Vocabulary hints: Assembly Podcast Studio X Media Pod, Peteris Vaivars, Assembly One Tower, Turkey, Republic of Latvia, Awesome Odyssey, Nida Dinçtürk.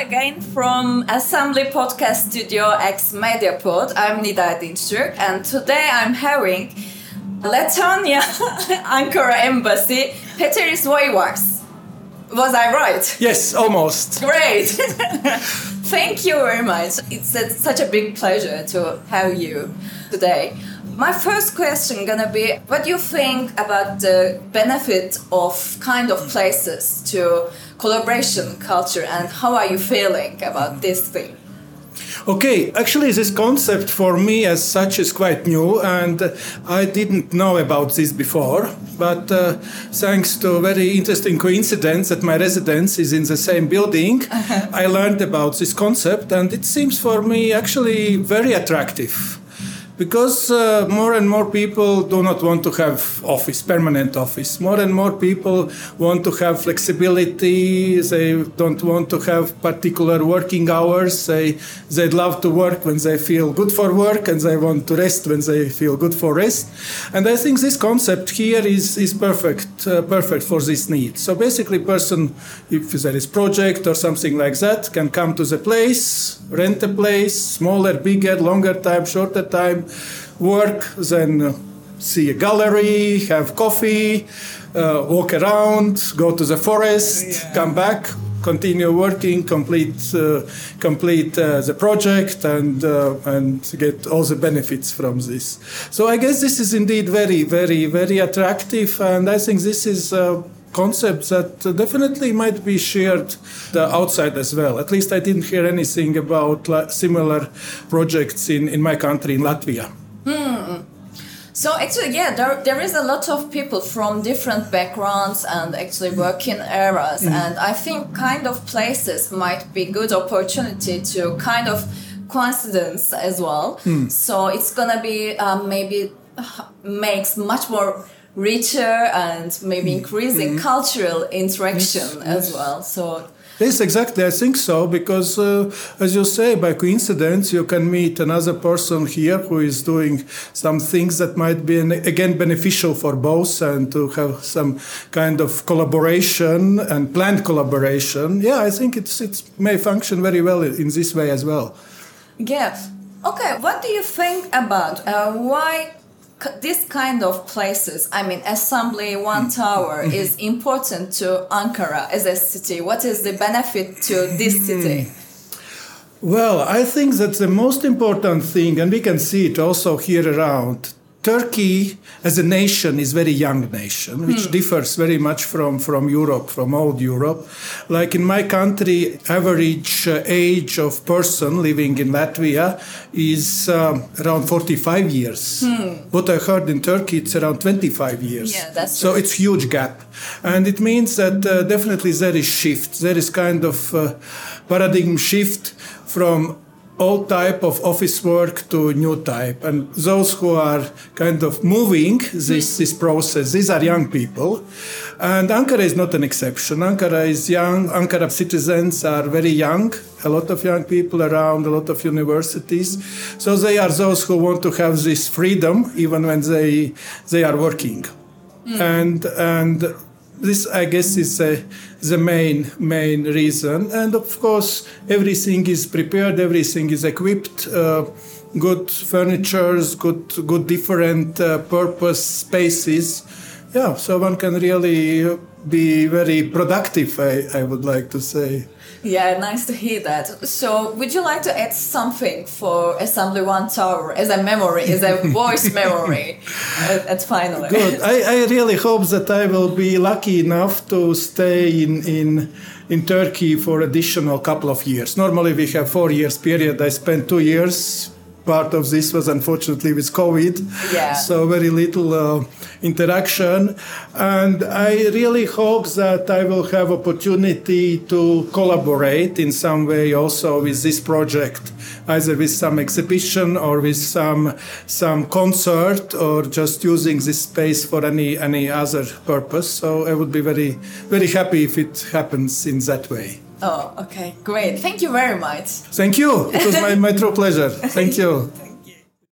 again from Assembly Podcast Studio X Media Pod. I'm Nida Dinçtürk, and today I'm having Lithuania Ankara Embassy Peteris Vaivars. Was I right? Yes, almost. Great. Thank you very much. It's such a big pleasure to have you today. My first question gonna be, what do you think about the benefit of kind of places to collaboration culture, and how are you feeling about this thing? Okay, actually this concept for me as such is quite new, and I didn't know about this before, but thanks to a very interesting coincidence that my residence is in the same building, I learned about this concept, and it seems for me actually very attractive. Because more and more people do not want to have permanent office. More and more people want to have flexibility. They don't want to have particular working hours. They'd love to work when they feel good for work, and they want to rest when they feel good for rest. And I think this concept here is perfect for this need. So basically person, if there is project or something like that, can come to the place, rent a place, smaller, bigger, longer time, shorter time, work, then see a gallery, have coffee, walk around, go to the forest, Come back, continue working, complete the project, and get all the benefits from this. So I guess this is indeed very, very, very attractive, and I think this is concepts that definitely might be shared outside as well. At least I didn't hear anything about similar projects in my country, in Latvia. Mm. So actually, there is a lot of people from different backgrounds and actually working eras. Mm. And I think kind of places might be good opportunity to kind of coincidence as well. Mm. So it's going to be maybe makes much more richer and maybe increasing cultural interaction as well. So yes, exactly. I think so, because as you say, by coincidence, you can meet another person here who is doing some things that might be, again, beneficial for both, and to have some kind of collaboration and planned collaboration. Yeah, I think it may function very well in this way as well. Yeah. Okay, what do you think about why this kind of places, I mean, Assembly One Tower is important to Ankara as a city? What is the benefit to this city? Well, I think that the most important thing, and we can see it also here around, Turkey as a nation is a very young nation, which differs very much from Europe, from old Europe. Like in my country, average age of person living in Latvia is around 45 years. Mm. What I heard in Turkey, it's around 25 years. Yeah, that's so true. It's a huge gap. And it means that definitely there is shift. There is kind of paradigm shift from old type of office work to new type. And those who are kind of moving this process, these are young people. And Ankara is not an exception. Ankara is young. Ankara citizens are very young. A lot of young people around, a lot of universities. So they are those who want to have this freedom even when they are working. Mm. And this, I guess, is the main reason. And of course, everything is prepared, everything is equipped, good furnitures, good different purpose spaces. Yeah, so one can really be very productive, I would like to say. Yeah, nice to hear that. So would you like to add something for Assembly One Tower as a memory, as a voice memory at finally? Good. I really hope that I will be lucky enough to stay in Turkey for additional couple of years. Normally we have 4 years period. I spent 2 years. Part of this was unfortunately with COVID, so very little interaction. And I really hope that I will have opportunity to collaborate in some way also with this project, either with some exhibition or with some concert, or just using this space for any other purpose. So I would be very, very happy if it happens in that way. Oh, okay, great. Thank you very much. Thank you. It was my true pleasure. Thank you.